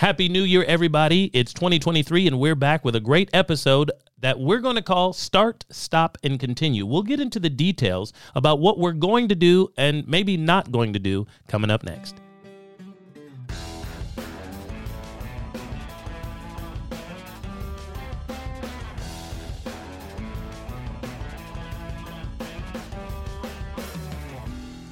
Happy New Year, everybody. It's 2023, and we're back with a great episode that we're going to call Start, Stop, and Continue. We'll get into the details about what we're going to do and maybe not going to do coming up next.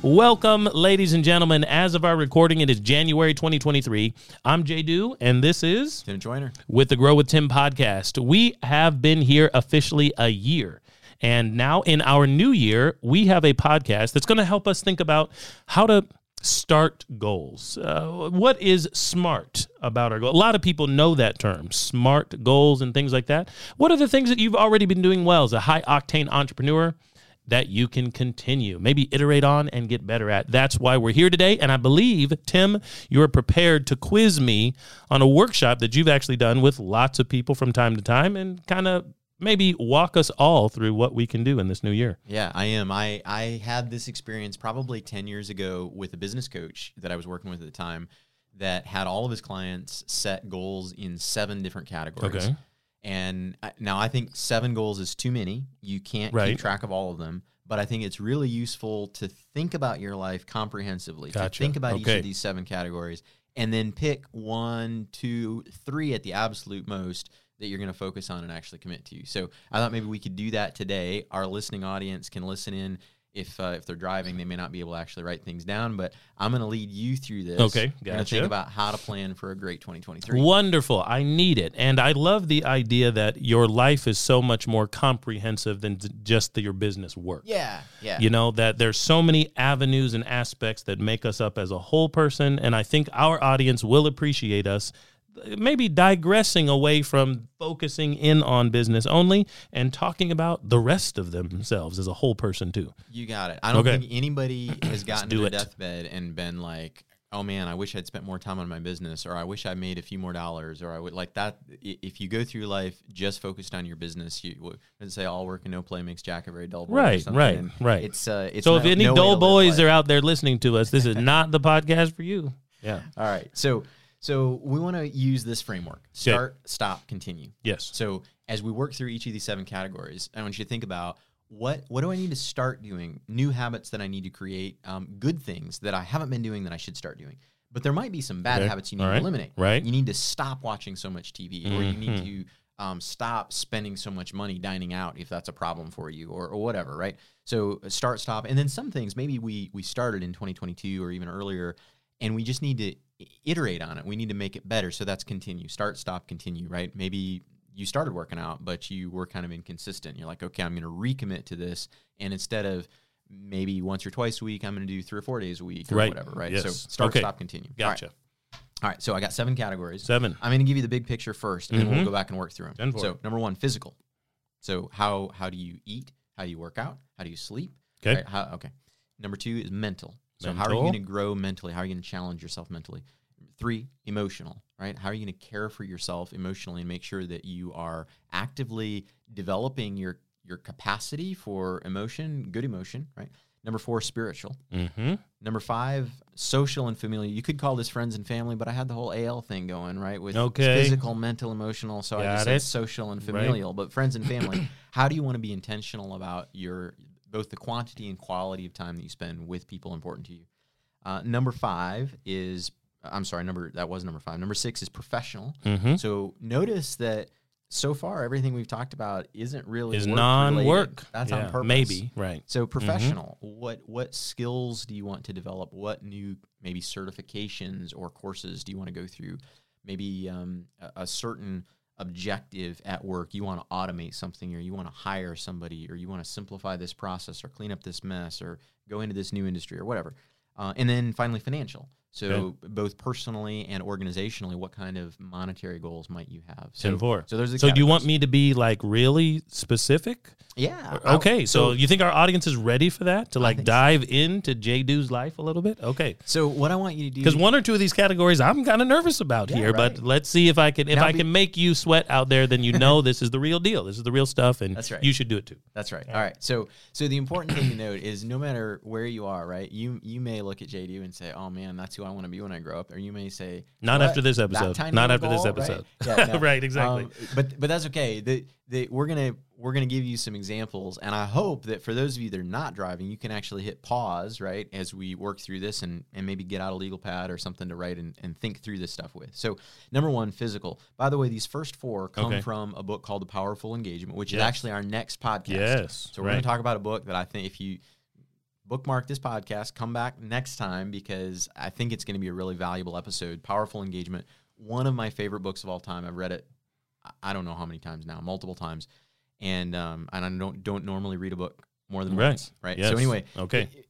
Welcome, ladies and gentlemen. As of our recording, it is January 2023. I'm JDew, and this is Tim Joiner with the Grow with Tim podcast. We have been here officially a year, and now in our new year, we have a podcast that's going to help us think about how to start goals. What is SMART about our goal? A lot of people know that term, SMART goals and things like that. What are the things that you've already been doing well as a high-octane entrepreneur that you can continue, maybe iterate on and get better at? That's why we're here today. And I believe, Tim, you're prepared to quiz me on a workshop that you've actually done with lots of people from time to time and kind of maybe walk us all through what we can do in this new year. Yeah, I am. I had this experience probably 10 years ago with a business coach that I was working with at the time that had all of his clients set goals in 7 different categories. Okay. And now I think 7 goals is too many. You can't keep track of all of them. But I think it's really useful to think about your life comprehensively. Gotcha. To think about each of these 7 categories and then pick 1, 2, 3 at the absolute most that you're going to focus on and actually commit to. So I thought maybe we could do that today. Our listening audience can listen in. If they're driving, they may not be able to actually write things down, but I'm going to lead you through this. Okay, gotcha. You're going to think about how to plan for a great 2023. Wonderful. I need it. And I love the idea that your life is so much more comprehensive than just your business work. Yeah. You know, that there's so many avenues and aspects that make us up as a whole person, and I think our audience will appreciate us maybe digressing away from focusing in on business only and talking about the rest of themselves as a whole person too. You got it. I don't think anybody has gotten to their deathbed and been like, oh man, I wish I'd spent more time on my business, or I wish I made a few more dollars, or I would like that. If you go through life just focused on your business, you would say all work and no play makes Jack a very dull boy. Right. It's so if any dull boys are out there listening to us, this is not the podcast for you. Yeah. All right. So we want to use this framework, start, stop, continue. Yes. So as we work through each of these 7 categories, I want you to think about what do I need to start doing, new habits that I need to create, good things that I haven't been doing that I should start doing. But there might be some bad habits you need to eliminate. Right. You need to stop watching so much TV, or you need to stop spending so much money dining out if that's a problem for you, or whatever, right? So start, stop. And then some things, maybe we started in 2022 or even earlier, and we just need to iterate on it. We need to make it better. So that's continue. Start, stop, continue, right? Maybe you started working out, but you were kind of inconsistent. You're like, okay, I'm going to recommit to this. And instead of maybe once or twice a week, I'm going to do 3 or 4 days a week or whatever, right? Yes. So start, stop, continue. Gotcha. All right. So I got 7 categories. 7. I'm going to give you the big picture first, and then we'll go back and work through them. So number 1, physical. So how do you eat? How do you work out? How do you sleep? Okay. Right? Number 2 is mental. So how are you going to grow mentally? How are you going to challenge yourself mentally? 3, emotional, right? How are you going to care for yourself emotionally and make sure that you are actively developing your capacity for emotion, good emotion, right? Number 4, spiritual. Number 5, social and familial. You could call this friends and family, but I had the whole AL thing going, right? With physical, mental, emotional. So I just said social and familial, but friends and family. How do you want to be intentional about your both the quantity and quality of time that you spend with people important to you? Number 5. Number 6 is professional. So notice that so far everything we've talked about isn't really is non-work. That's on purpose. Maybe, right. So professional, what skills do you want to develop? What new maybe certifications or courses do you want to go through? Maybe a certain objective at work. You want to automate something, or you want to hire somebody, or you want to simplify this process, or clean up this mess, or go into this new industry, or whatever. And then finally, financial. So both personally and organizationally, what kind of monetary goals might you have? So those are the categories. Do you want me to be like really specific? Yeah. Okay. So you think our audience is ready for that, to like dive into JDew's life a little bit? Okay. So what I want you to do, because 1 or 2 of these categories I'm kind of nervous about but let's see if I can if I can make you sweat out there, then you know this is the real deal. This is the real stuff, and you should do it too. That's right. All right. So the important thing to note is no matter where you are, right? You may look at JDew and say, "Oh man, that's who I want to be when I grow up. Or you may say, not after this episode, not after this episode. Right, yeah, no. Right, exactly. But that's okay. We're gonna give you some examples, and I hope that for those of you that are not driving, you can actually hit pause, right, as we work through this and maybe get out a legal pad or something to write and think through this stuff with. So number one, physical. By the way, these first four come from a book called The Powerful Engagement, which is actually our next podcast. Yes. So we're going to talk about a book that I think if you bookmark this podcast, come back next time because I think it's going to be a really valuable episode. Powerful Engagement, one of my favorite books of all time. I've read it, I don't know how many times now, multiple times. And I don't normally read a book more than once, right? Yes. So anyway,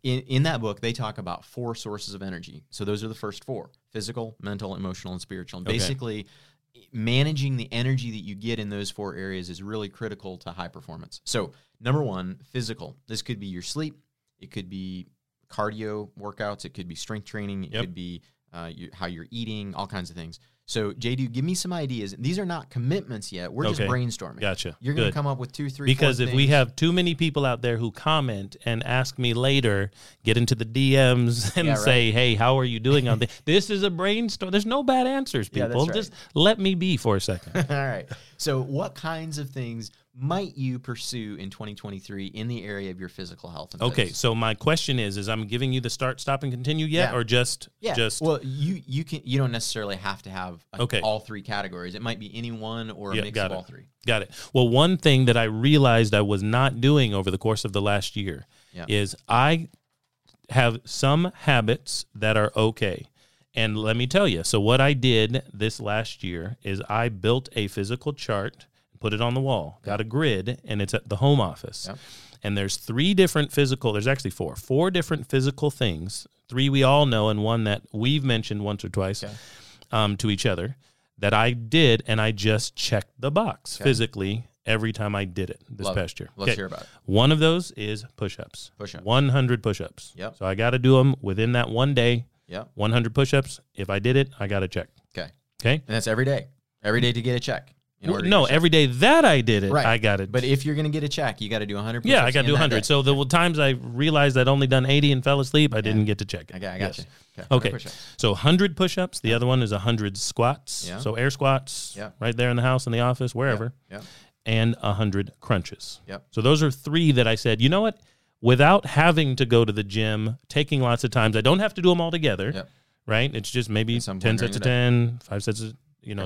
in that book, they talk about four sources of energy. So those are the first four: physical, mental, emotional, and spiritual. And basically, managing the energy that you get in those four areas is really critical to high performance. So number one, physical. This could be your sleep. It could be cardio workouts. It could be strength training. It could be how you're eating, all kinds of things. So, JDew, give me some ideas. These are not commitments yet. We're just brainstorming. Gotcha. You're going to come up with 2, 3, because four things. If we have too many people out there who comment and ask me later, get into the DMs and say, hey, how are you doing on this? This is a brainstorm. There's no bad answers, people. Yeah, just let me be for a second. All right. So what kinds of things might you pursue in 2023 in the area of your physical health and fitness? Okay, so my question is I'm giving you the start, stop, and continue yet, or just... Yeah, well, you don't necessarily have to have all three categories. It might be any one or a mix of all three. Got it. Well, one thing that I realized I was not doing over the course of the last year is I have some habits that are okay. And let me tell you, so what I did this last year is I built a physical chart, put it on the wall, got a grid, and it's at the home office. Yep. And there's four different physical things, three we all know and one that we've mentioned once or twice to each other that I did, and I just checked the box physically every time I did it this past year. Let's hear about it. One of those is push-ups. 100 push-ups. Yep. So I got to do them within that one day. Yep. 100 push-ups. If I did it, I got a check. Okay. And that's every day. Every day to get a check. No, every day that I did it, I got it. But if you're going to get a check, you got to do 100%. Yeah, I got to do 100. So the times I realized I'd only done 80 and fell asleep, I didn't get to check it. I got you. Okay. So 100 push-ups. The other one is 100 squats. Yeah. So air squats right there in the house, in the office, wherever. Yeah. And 100 crunches. Yep. So those are three that I said, you know what? Without having to go to the gym, taking lots of times, I don't have to do them all together, right? It's just maybe 10 sets of 10, 5 sets of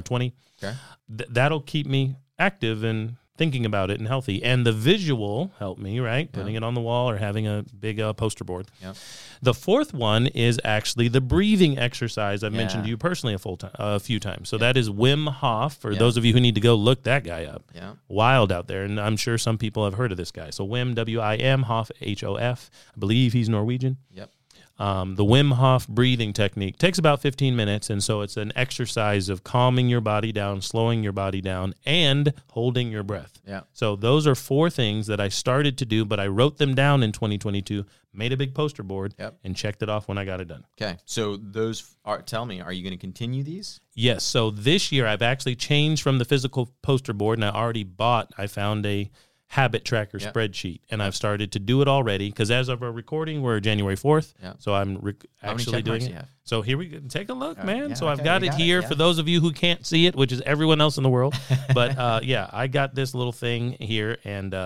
20. Okay. That'll keep me active and thinking about it and healthy. And the visual helped me, right? Yeah. Putting it on the wall or having a big poster board. Yeah. The fourth one is actually the breathing exercise. I've mentioned to you personally a few times. So that is Wim Hof. For those of you who need to go look that guy up. Yeah. Wild out there. And I'm sure some people have heard of this guy. So Wim, W-I-M, Hof, H-O-F. I believe he's Norwegian. Yep. The Wim Hof breathing technique takes about 15 minutes, and so it's an exercise of calming your body down, slowing your body down, and holding your breath. Yeah. So those are four things that I started to do, but I wrote them down in 2022, made a big poster board, and checked it off when I got it done. Okay. So those are, tell me, are you going to continue these? Yes. So this year I've actually changed from the physical poster board, and I found a habit tracker spreadsheet, and I've started to do it already because as of our recording, we're January 4th, so I'm actually doing it. So here we go. Take a look, man. Yeah, so I've got it here for those of you who can't see it, which is everyone else in the world. But I got this little thing here, and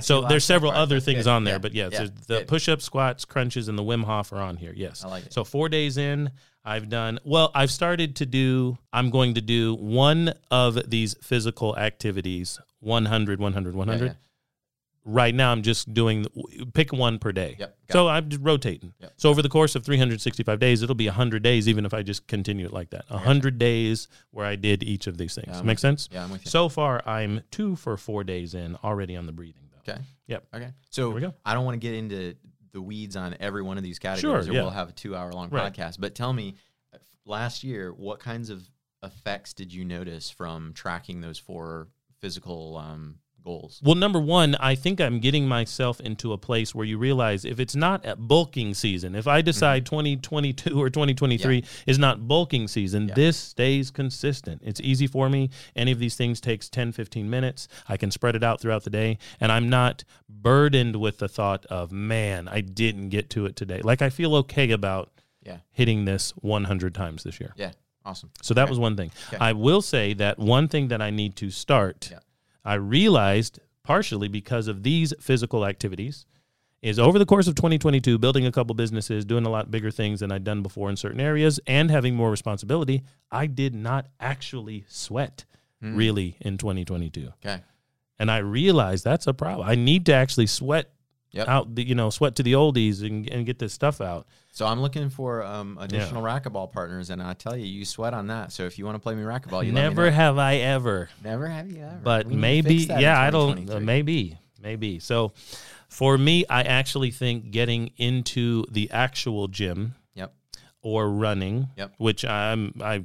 so there's several other things on there, but the push-up, squats, crunches, and the Wim Hof are on here. Yes. I like it. So 4 days in, I'm going to do one of these physical activities, 100, 100, 100. Yeah. Right now, I'm just pick one per day. Yep, so I'm just rotating. Yep. So over the course of 365 days, it'll be 100 days, even if I just continue it like that. 100 days where I did each of these things. Make sense? Yeah, I'm with you. So far, I'm 2 for 4 days in, already on the breathing, though. Okay. Yep. Okay. So here we go. I don't want to get into the weeds on every one of these categories, or we'll have a 2-hour-long podcast. But tell me, last year, what kinds of effects did you notice from tracking those four physical goals? Well, number one, I think I'm getting myself into a place where you realize if it's not at bulking season, if I decide 2022 or 2023 is not bulking season, this stays consistent. It's easy for me. Any of these things takes 10, 15 minutes. I can spread it out throughout the day, and I'm not burdened with the thought of, man, I didn't get to it today. Like I feel okay about hitting this 100 times this year. Yeah. Awesome. So that was one thing. Okay. I will say that one thing that I need to start, I realized partially because of these physical activities, is over the course of 2022, building a couple businesses, doing a lot bigger things than I'd done before in certain areas, and having more responsibility, I did not actually sweat really in 2022. Okay. And I realized that's a problem. I need to actually sweat out, sweat to the oldies and get this stuff out. So I'm looking for additional racquetball partners, and I tell you, you sweat on that. So if you want to play me racquetball, you never let me know. Have I ever. Never have you ever. But maybe, I don't. Maybe. So. For me, I actually think getting into the actual gym or running, which I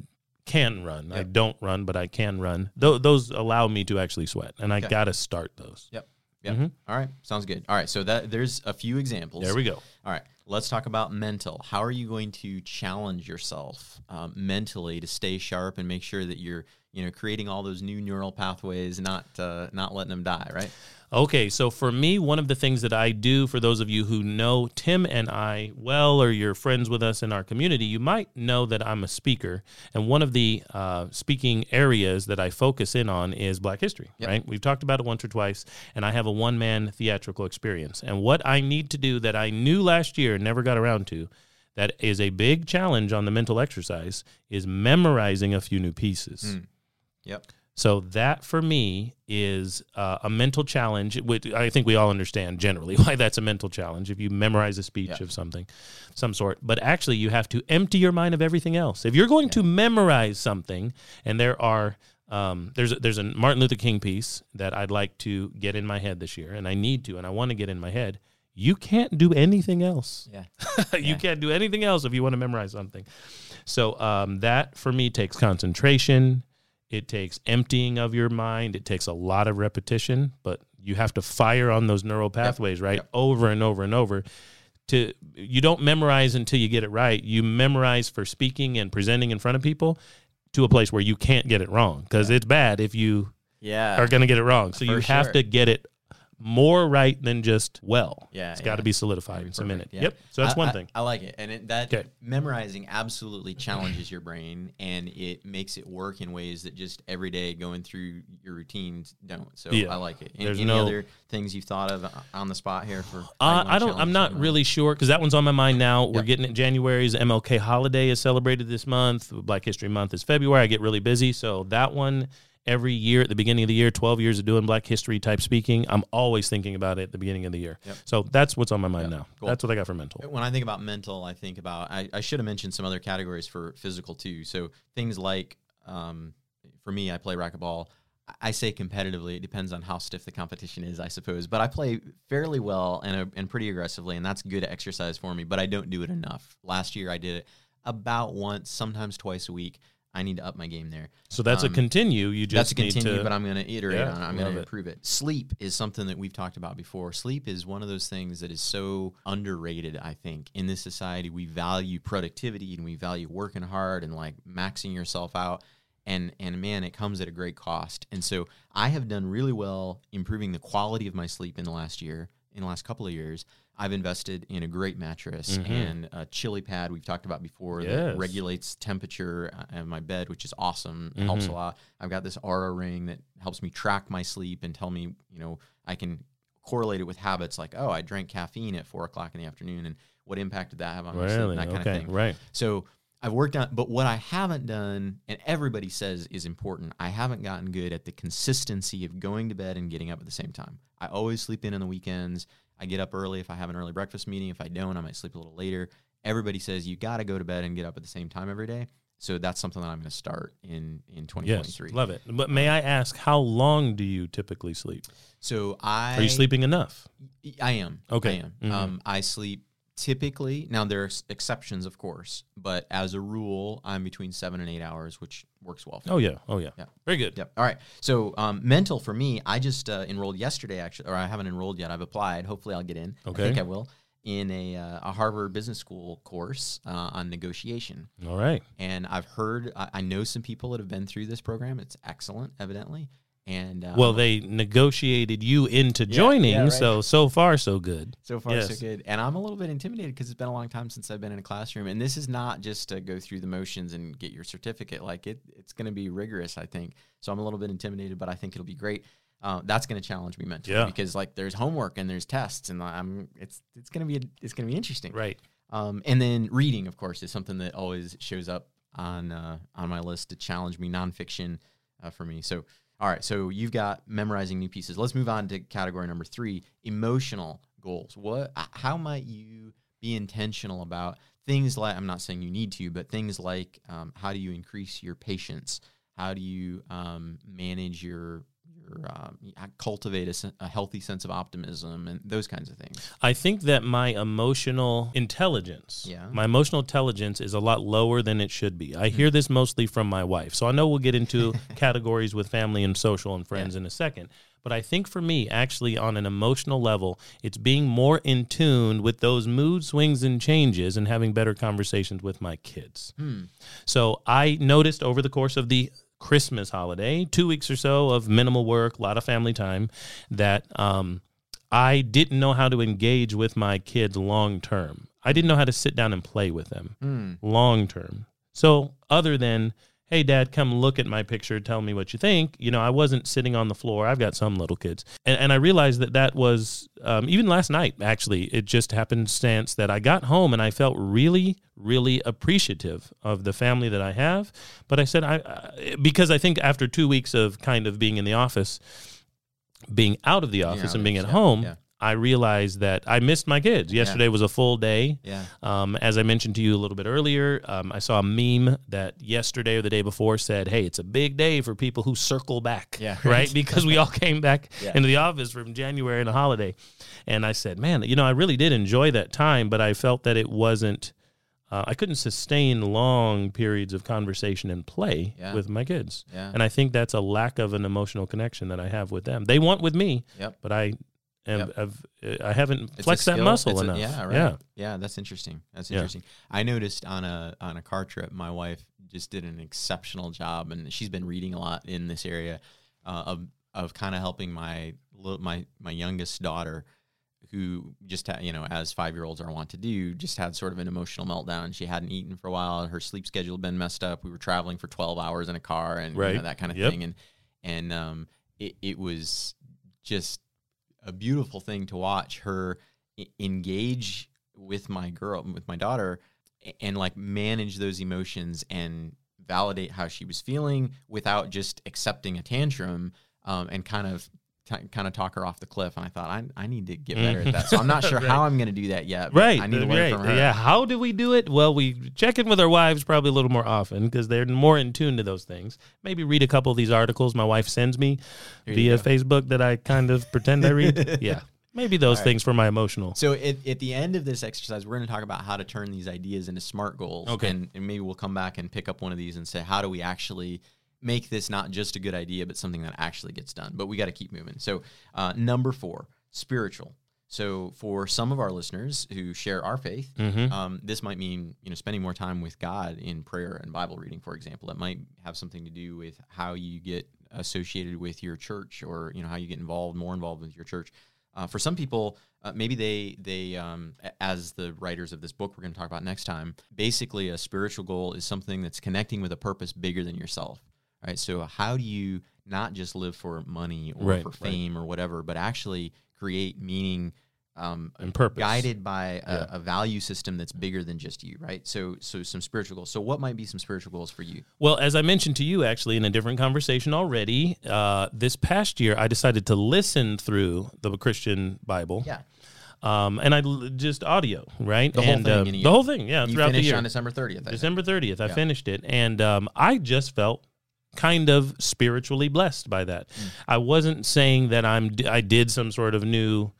can run. Yep. I don't run, but I can run. Those allow me to actually sweat, and I got to start those. Yep. Mm-hmm. All right. Sounds good. All right. So there's a few examples. There we go. All right. Let's talk about mental. How are you going to challenge yourself mentally to stay sharp and make sure that you're creating all those new neural pathways, not letting them die, right? Okay, so for me, one of the things that I do, for those of you who know Tim and I well, or you're friends with us in our community, you might know that I'm a speaker. And one of the speaking areas that I focus in on is Black history, right? We've talked about it once or twice, and I have a one-man theatrical experience. And what I need to do that I knew last year and never got around to, that is a big challenge on the mental exercise, is memorizing a few new pieces. Yep. So that, for me, is a mental challenge, which I think we all understand generally why that's a mental challenge, if you memorize a speech of something, some sort. But actually, you have to empty your mind of everything else. If you're going to memorize something, and there are there's a Martin Luther King piece that I'd like to get in my head this year, and I need to, and I want to get in my head, you can't do anything else. Yeah. You can't do anything else if you want to memorize something. So that, for me, takes concentration. It takes emptying of your mind. It takes a lot of repetition, but you have to fire on those neural pathways, right? Over and over and over. You don't memorize until you get it right. You memorize for speaking and presenting in front of people to a place where you can't get it wrong, because it's bad if you are going to get it wrong. So you have to get it more right than just it's got to be solidified and cemented. Yeah. Yep. So that's one thing. I like it. And memorizing absolutely challenges your brain, and it makes it work in ways that just every day going through your routines don't. So I like it. Any other things you've thought of on the spot here? For I'm not really sure, because that one's on my mind now. We're getting it. January's MLK holiday is celebrated this month. Black History Month is February. I get really busy. So that one... Every year at the beginning of the year, 12 years of doing Black history type speaking, I'm always thinking about it at the beginning of the year. Yep. So that's what's on my mind now. Cool. That's what I got for mental. When I think about mental, I think about, I should have mentioned some other categories for physical too. So things like, for me, I play racquetball. I say competitively, it depends on how stiff the competition is, I suppose. But I play fairly well and pretty aggressively, and that's good exercise for me, but I don't do it enough. Last year I did it about once, sometimes twice a week. I need to up my game there. So that's a continue. You just that's a continue, but I'm going to iterate on it. I'm going to improve it. Sleep is something that we've talked about before. Sleep is one of those things that is so underrated, I think. In this society, we value productivity and we value working hard and like maxing yourself out. And man, it comes at a great cost. And so I have done really well improving the quality of my sleep in the last couple of years. I've invested in a great mattress and a chili pad we've talked about before that regulates temperature in my bed, which is awesome. It helps a lot. I've got this Aura ring that helps me track my sleep and tell me, I can correlate it with habits like, oh, I drank caffeine at 4:00 in the afternoon and what impact did that have on my sleep and that kind of thing. Right. So I've worked on, but what I haven't done, and everybody says is important, I haven't gotten good at the consistency of going to bed and getting up at the same time. I always sleep in on the weekends. I get up early if I have an early breakfast meeting. If I don't, I might sleep a little later. Everybody says you got to go to bed and get up at the same time every day. So that's something that I'm going to start in 2023. Yes, love it. But may I ask, how long do you typically sleep? So are you sleeping enough? I am. Okay. I am. Mm-hmm. I sleep typically. Now there are exceptions, of course, but as a rule, I'm between 7 and 8 hours, which works well for me. Oh yeah. Very good. Yep. All right. So mental for me, I just enrolled yesterday, actually, or I haven't enrolled yet. I've applied. Hopefully, I'll get in. Okay. I think I will in a Harvard Business School course on negotiation. All right. And I've heard, I know some people that have been through this program. It's excellent, evidently. And well, they negotiated you into joining, right. So far so good. So far so good. And I'm a little bit intimidated because it's been a long time since I've been in a classroom. And this is not just to go through the motions and get your certificate. Like it's going to be rigorous, I think. So I'm a little bit intimidated, but I think it'll be great. That's going to challenge me mentally because there's homework and there's tests, and it's going to be interesting, right? And then reading, of course, is something that always shows up on my list to challenge me. Nonfiction for me, so. All right, so you've got memorizing new pieces. Let's move on to category number 3, emotional goals. How might you be intentional about things like, I'm not saying you need to, but things like how do you increase your patience? How do you manage cultivate a healthy sense of optimism and those kinds of things? I think that my emotional intelligence, is a lot lower than it should be. I hear this mostly from my wife. So I know we'll get into categories with family and social and friends in a second. But I think for me, actually, on an emotional level, it's being more in tune with those mood swings and changes and having better conversations with my kids. So I noticed over the course of the Christmas holiday, 2 weeks or so of minimal work, a lot of family time, that I didn't know how to engage with my kids long term. I didn't know how to sit down and play with them long term. So other than, hey, Dad, come look at my picture, tell me what you think, I wasn't sitting on the floor. I've got some little kids. And I realized that was, even last night, actually, it just happenstance that I got home and I felt really, really appreciative of the family that I have. But I said, because I think after 2 weeks of kind of being in the office, being out of the office and being at home, I realized that I missed my kids. Yesterday was a full day. As I mentioned to you a little bit earlier, I saw a meme that yesterday or the day before said, hey, it's a big day for people who circle back, right? Because we all came back into the office from January and a holiday. And I said, man, I really did enjoy that time, but I felt that it wasn't, I couldn't sustain long periods of conversation and play with my kids. And I think that's a lack of an emotional connection that I have with them. They want with me, but I haven't flexed that muscle enough. That's interesting. I noticed on a car trip, my wife just did an exceptional job, and she's been reading a lot in this area of kind of helping my youngest daughter, who just had, as 5-year-olds are wont to do, just had sort of an emotional meltdown. She hadn't eaten for a while. Her sleep schedule had been messed up. We were traveling for 12 hours in a car, and that kind of thing. And it was just a beautiful thing to watch her engage with my daughter, and manage those emotions and validate how she was feeling without just accepting a tantrum, and kind of talk her off the cliff. And I thought, I need to get better at that. So I'm not sure how I'm going to do that yet. I need to learn from her. Yeah. How do we do it? Well, we check in with our wives probably a little more often because they're more in tune to those things. Maybe read a couple of these articles my wife sends me via Facebook that I kind of pretend I read. Maybe those things for my emotional. So at the end of this exercise, we're going to talk about how to turn these ideas into SMART goals. Okay. And maybe we'll come back and pick up one of these and say, how do we actually make this not just a good idea, but something that actually gets done? But we got to keep moving. So number 4, spiritual. So for some of our listeners who share our faith, this might mean spending more time with God in prayer and Bible reading, for example. It might have something to do with how you get associated with your church, or how you get more involved with your church. For some people, maybe they as the writers of this book we're going to talk about next time, basically a spiritual goal is something that's connecting with a purpose bigger than yourself. Right, so how do you not just live for money or for fame or whatever, but actually create meaning and purpose, guided by a value system that's bigger than just you, right? So some spiritual goals. So what might be some spiritual goals for you? Well, as I mentioned to you, actually, in a different conversation already, this past year, I decided to listen through the Christian Bible. And I just audio, right? The whole thing, yeah, throughout the year. You finished on December 30th. I finished it, and I just felt kind of spiritually blessed by that. I wasn't saying that I did some sort of new,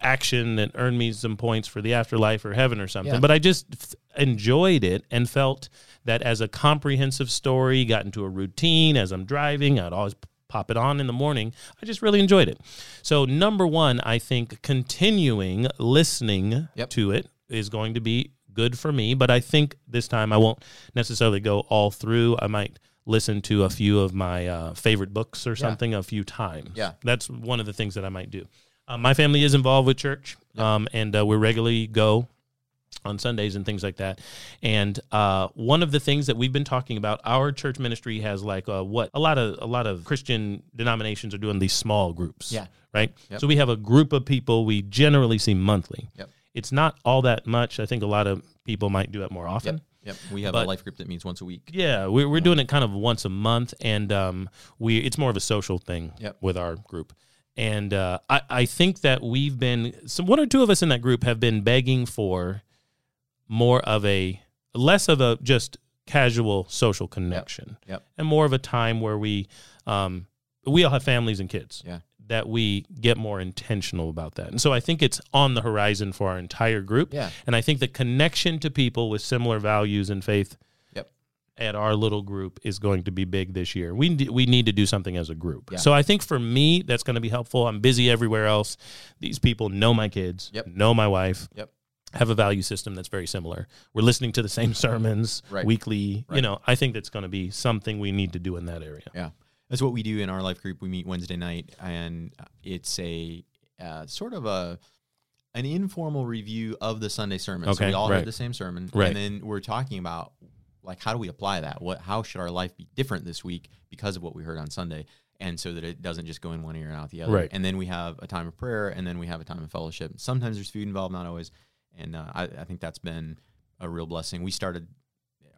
action that earned me some points for the afterlife or heaven or something, but I just enjoyed it and felt that as a comprehensive story, got into a routine as I'm driving, I'd always pop it on in the morning. I just really enjoyed it. So number 1, I think continuing listening to it is going to be good for me, but I think this time I won't necessarily go all through. I might listen to a few of my favorite books or something a few times. Yeah. That's one of the things that I might do. My family is involved with church, and we regularly go on Sundays and things like that. And one of the things that we've been talking about, our church ministry has like a lot of Christian denominations are doing these small groups, right? Yep. So we have a group of people we generally see monthly. Yep. It's not all that much. I think a lot of people might do it more often. Yep. Yep, we have a life group that meets once a week. Yeah, we're doing it kind of once a month, and it's more of a social thing with our group. And I think that we've been, one or two of us in that group have been begging for more of less of a just casual social connection, and more of a time where we all have families and kids, that we get more intentional about that. And so I think it's on the horizon for our entire group. Yeah. And I think the connection to people with similar values and faith at our little group is going to be big this year. We need to do something as a group. Yeah. So I think for me, that's going to be helpful. I'm busy everywhere else. These people know my kids, know my wife, have a value system that's very similar. We're listening to the same sermons weekly. Right. You know, I think that's going to be something we need to do in that area. Yeah. That's what we do in our life group. We meet Wednesday night, and it's a sort of an informal review of the Sunday sermon. Okay, so we all heard the same sermon, and then we're talking about, like, how do we apply that? How should our life be different this week because of what we heard on Sunday, and so that it doesn't just go in one ear and out the other. Right. And then we have a time of prayer, and then we have a time of fellowship. Sometimes there's food involved, not always. And I think that's been a real blessing. We started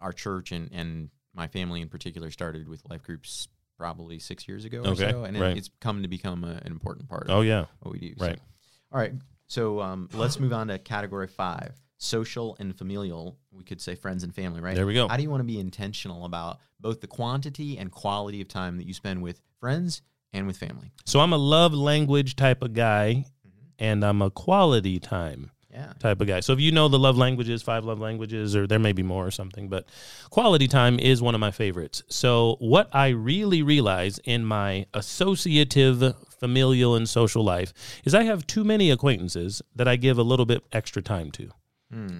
our church, and my family in particular started with life groups probably 6 years ago or so, and it's come to become an important part of what we do. Right. So. All right, so let's move on to category 5, social and familial. We could say friends and family, right? There we go. How do you want to be intentional about both the quantity and quality of time that you spend with friends and with family? So I'm a love language type of guy, and I'm a quality time type of guy. So if you know the love languages, 5 love languages, or there may be more or something, but quality time is one of my favorites. So what I really realize in my associative, familial, and social life is I have too many acquaintances that I give a little bit extra time to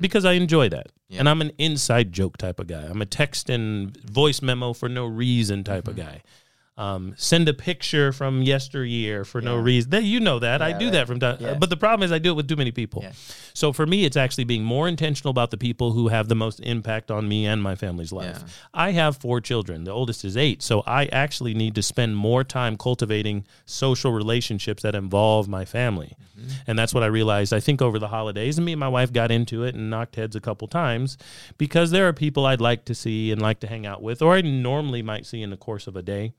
because I enjoy that. Yeah. And I'm an inside joke type of guy. I'm a text and voice memo for no reason type of guy. Send a picture from yesteryear for no reason. You know that. I do that from time. Yeah. But the problem is I do it with too many people. Yeah. So for me, it's actually being more intentional about the people who have the most impact on me and my family's life. Yeah. I have 4 children. The oldest is 8. So I actually need to spend more time cultivating social relationships that involve my family. Mm-hmm. And that's what I realized, I think, over the holidays. And me and my wife got into it and knocked heads a couple times because there are people I'd like to see and like to hang out with, or I normally might see in the course of a day,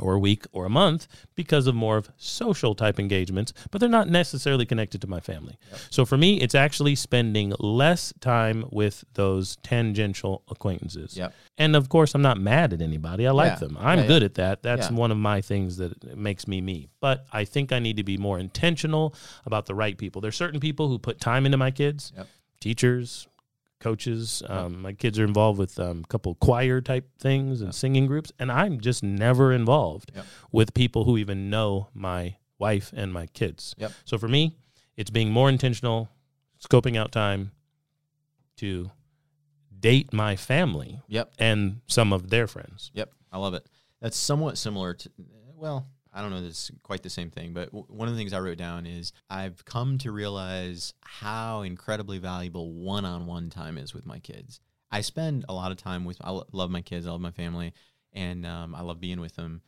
or a week, or a month, because of more of social type engagements, but they're not necessarily connected to my family. Yep. So for me, it's actually spending less time with those tangential acquaintances. Yep. And of course, I'm not mad at anybody. I like them. I'm good at that. That's one of my things that makes me me. But I think I need to be more intentional about the right people. There's certain people who put time into my kids, teachers, coaches. My kids are involved with a couple choir type things and singing groups, and I'm just never involved with people who even know my wife and my kids. Yep. So for me, it's being more intentional, scoping out time to date my family and some of their friends. Yep, I love it. That's somewhat similar to, well, I don't know that it's quite the same thing, but one of the things I wrote down is I've come to realize how incredibly valuable one-on-one time is with my kids. I spend a lot of time with, I love my kids, I love my family, and I love being with them.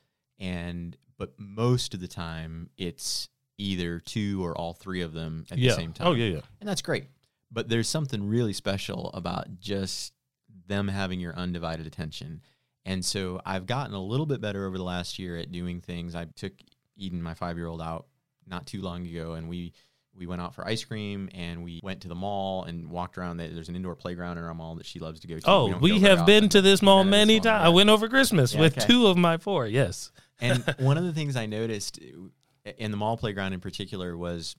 But most of the time, it's either 2 or all 3 of them at the same time. Oh, yeah, yeah. And that's great. But there's something really special about just them having your undivided attention. And so I've gotten a little bit better over the last year at doing things. I took Eden, my 5-year-old, out not too long ago, and we went out for ice cream, and we went to the mall and walked around. There's an indoor playground in our mall that she loves to go to. Oh, we have been to this mall many times. I went over Christmas with 2 of my 4, yes. And one of the things I noticed in the mall playground in particular was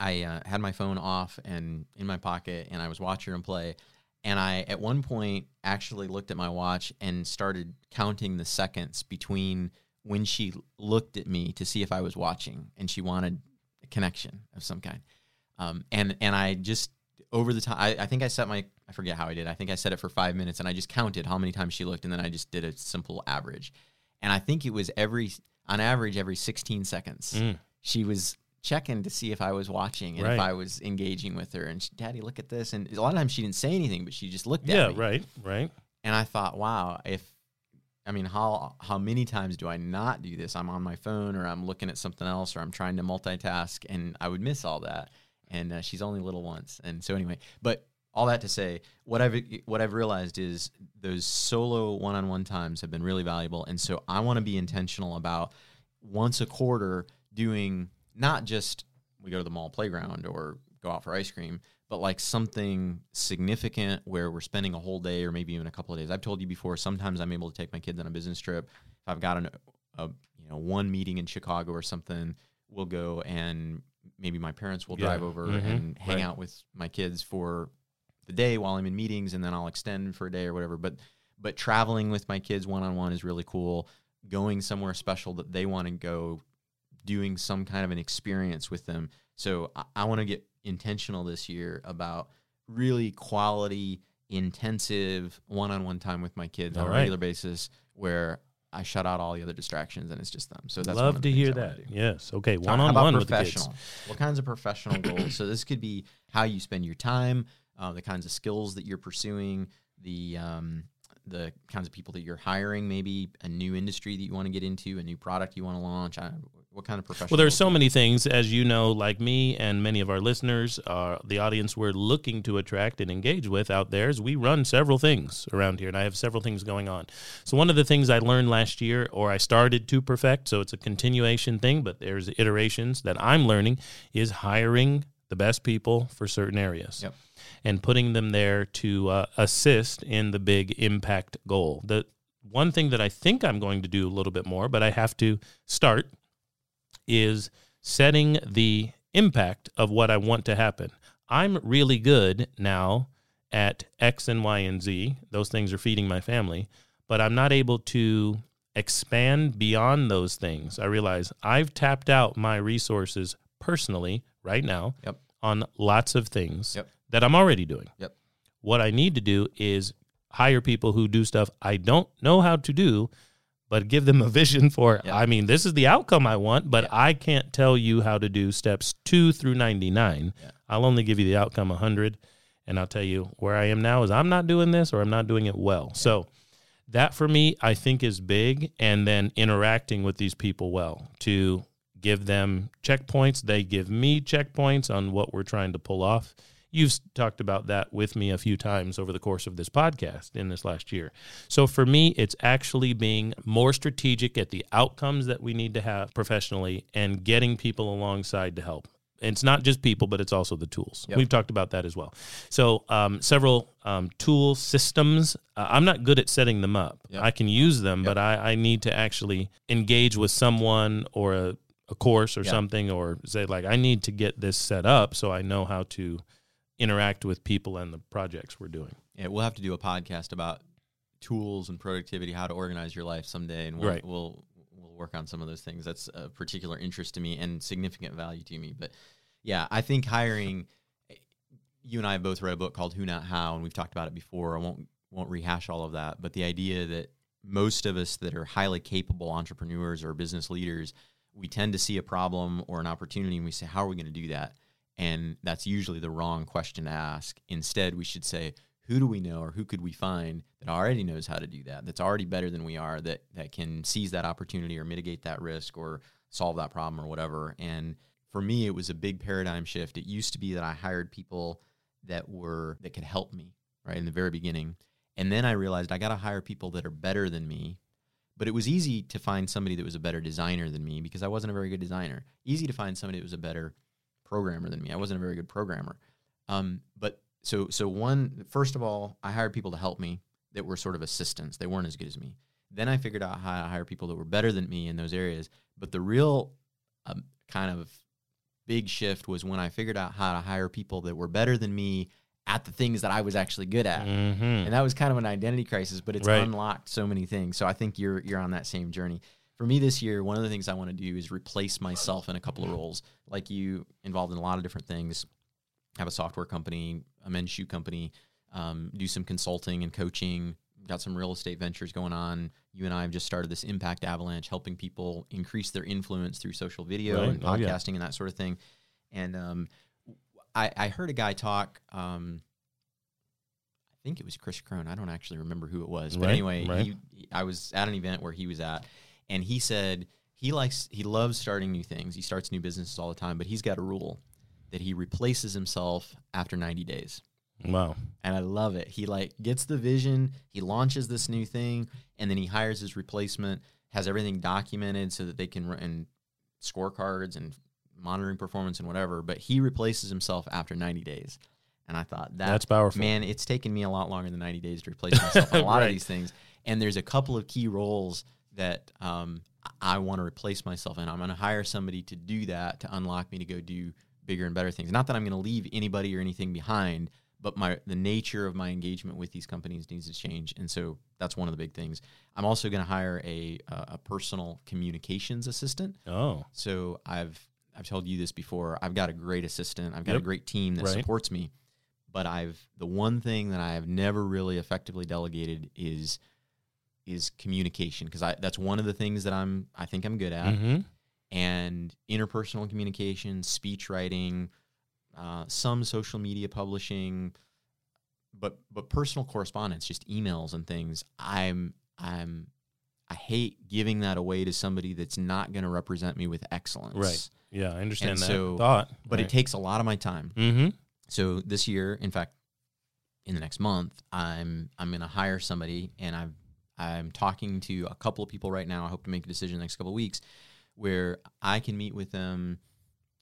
I had my phone off and in my pocket, and I was watching them play. And I, at one point, actually looked at my watch and started counting the seconds between when she looked at me to see if I was watching, and she wanted a connection of some kind. And I just, over the time, I think I set my I forget how I did. I think I set it for 5 minutes and I just counted how many times she looked. And then I just did a simple average. And I think it was on average, every 16 seconds, she was checking to see if I was watching and if I was engaging with her. And she, Daddy, look at this. And a lot of times she didn't say anything, but she just looked at me. Right. And I thought, wow, how many times do I not do this? I'm on my phone or I'm looking at something else or I'm trying to multitask and I would miss all that. And she's only little once. And so anyway, but all that to say, what I've realized is those solo one-on-one times have been really valuable. And so I want to be intentional about once a quarter doing not just we go to the mall playground or go out for ice cream, but like something significant where we're spending a whole day or maybe even a couple of days. I've told you before, sometimes I'm able to take my kids on a business trip. If I've got one meeting in Chicago or something, we'll go and maybe my parents will drive over and hang out with my kids for the day while I'm in meetings, and then I'll extend for a day or whatever. But traveling with my kids one-on-one is really cool. Going somewhere special that they want to go, doing some kind of an experience with them. So I want to get intentional this year about really quality, intensive one-on-one time with my kids on a regular basis where I shut out all the other distractions and it's just them. So that's love to hear that. Yes. Okay. One-on-one with the kids. What kinds of professional goals? So this could be how you spend your time, the kinds of skills that you're pursuing, the kinds of people that you're hiring, maybe a new industry that you want to get into, a new product you want to launch. What kind of professional? Well, there's so many things, as you know, like me and many of our listeners, the audience we're looking to attract and engage with out there is we run several things around here, and I have several things going on. So one of the things I learned last year, or I started to perfect, so it's a continuation thing, but there's iterations that I'm learning, is hiring the best people for certain areas. Yep. And putting them there to assist in the big impact goal. The one thing that I think I'm going to do a little bit more, but I have to start, is setting the impact of what I want to happen. I'm really good now at X and Y and Z. Those things are feeding my family, but I'm not able to expand beyond those things. I realize I've tapped out my resources personally right now on lots of things that I'm already doing. Yep. What I need to do is hire people who do stuff I don't know how to do, but give them a vision for, I mean, this is the outcome I want, but I can't tell you how to do steps 2 through 99. I'll only give you the outcome 100, and I'll tell you where I am now is I'm not doing this or I'm not doing it well. So that for me, I think is big, and then interacting with these people well to give them checkpoints. They give me checkpoints on what we're trying to pull off. You've talked about that with me a few times over the course of this podcast in this last year. So for me, it's actually being more strategic at the outcomes that we need to have professionally and getting people alongside to help. And it's not just people, but it's also the tools. Yep. We've talked about that as well. So several tool systems. I'm not good at setting them up. Yep. I can use them, but I need to actually engage with someone or a course or something, or say like, I need to get this set up so I know how to interact with people and the projects we're doing. Yeah, we'll have to do a podcast about tools and productivity, how to organize your life someday, and we'll work on some of those things. That's a particular interest to me and significant value to me. But yeah, I think hiring. You and I both read a book called Who Not How, and we've talked about it before. I won't rehash all of that, but the idea that most of us that are highly capable entrepreneurs or business leaders, we tend to see a problem or an opportunity, and we say, "How are we going to do that?" And that's usually the wrong question to ask. Instead, we should say, who do we know or who could we find that already knows how to do that, that's already better than we are, that can seize that opportunity or mitigate that risk or solve that problem or whatever. And for me, it was a big paradigm shift. It used to be that I hired people that could help me, right, in the very beginning. And then I realized I got to hire people that are better than me. But it was easy to find somebody that was a better designer than me because I wasn't a very good designer. Easy to find somebody that was a better programmer than me. I wasn't a very good programmer. First of all, I hired people to help me that were sort of assistants. They weren't as good as me. Then I figured out how to hire people that were better than me in those areas. But the real kind of big shift was when I figured out how to hire people that were better than me at the things that I was actually good at. Mm-hmm. And that was kind of an identity crisis, but it's unlocked so many things. So I think you're on that same journey. For me this year, one of the things I want to do is replace myself in a couple of roles. Like you, involved in a lot of different things. I have a software company, a men's shoe company, do some consulting and coaching, got some real estate ventures going on. You and I have just started this Impact Avalanche, helping people increase their influence through social video and podcasting and that sort of thing. And I heard a guy talk, I think it was Chris Krohn. I don't actually remember who it was. But anyway, I was at an event where he was at, and he said he loves starting new things. He starts new businesses all the time, but he's got a rule that he replaces himself after 90 days. Wow. And I love it. He gets the vision, he launches this new thing, and then he hires his replacement, has everything documented so that they can run scorecards and monitoring performance and whatever, but he replaces himself after 90 days. And I thought that's powerful. Man, it's taken me a lot longer than 90 days to replace myself on a lot of these things. And there's a couple of key roles that I want to replace myself in. I'm going to hire somebody to do that, to unlock me to go do bigger and better things. Not that I'm going to leave anybody or anything behind, but the nature of my engagement with these companies needs to change. And so that's one of the big things. I'm also going to hire a personal communications assistant. Oh. So I've told you this before. I've got a great assistant. I've got a great team that supports me. But the one thing that I have never really effectively delegated is communication, because that's one of the things that I think I'm good at. Mm-hmm. And interpersonal communication, speech writing, some social media publishing, but personal correspondence, just emails and things. I hate giving that away to somebody that's not going to represent me with excellence. Right. Yeah, I understand and that so, thought. But it takes a lot of my time. Mm-hmm. So this year, in fact, in the next month, I'm going to hire somebody, and I'm talking to a couple of people right now. I hope to make a decision in the next couple of weeks where I can meet with them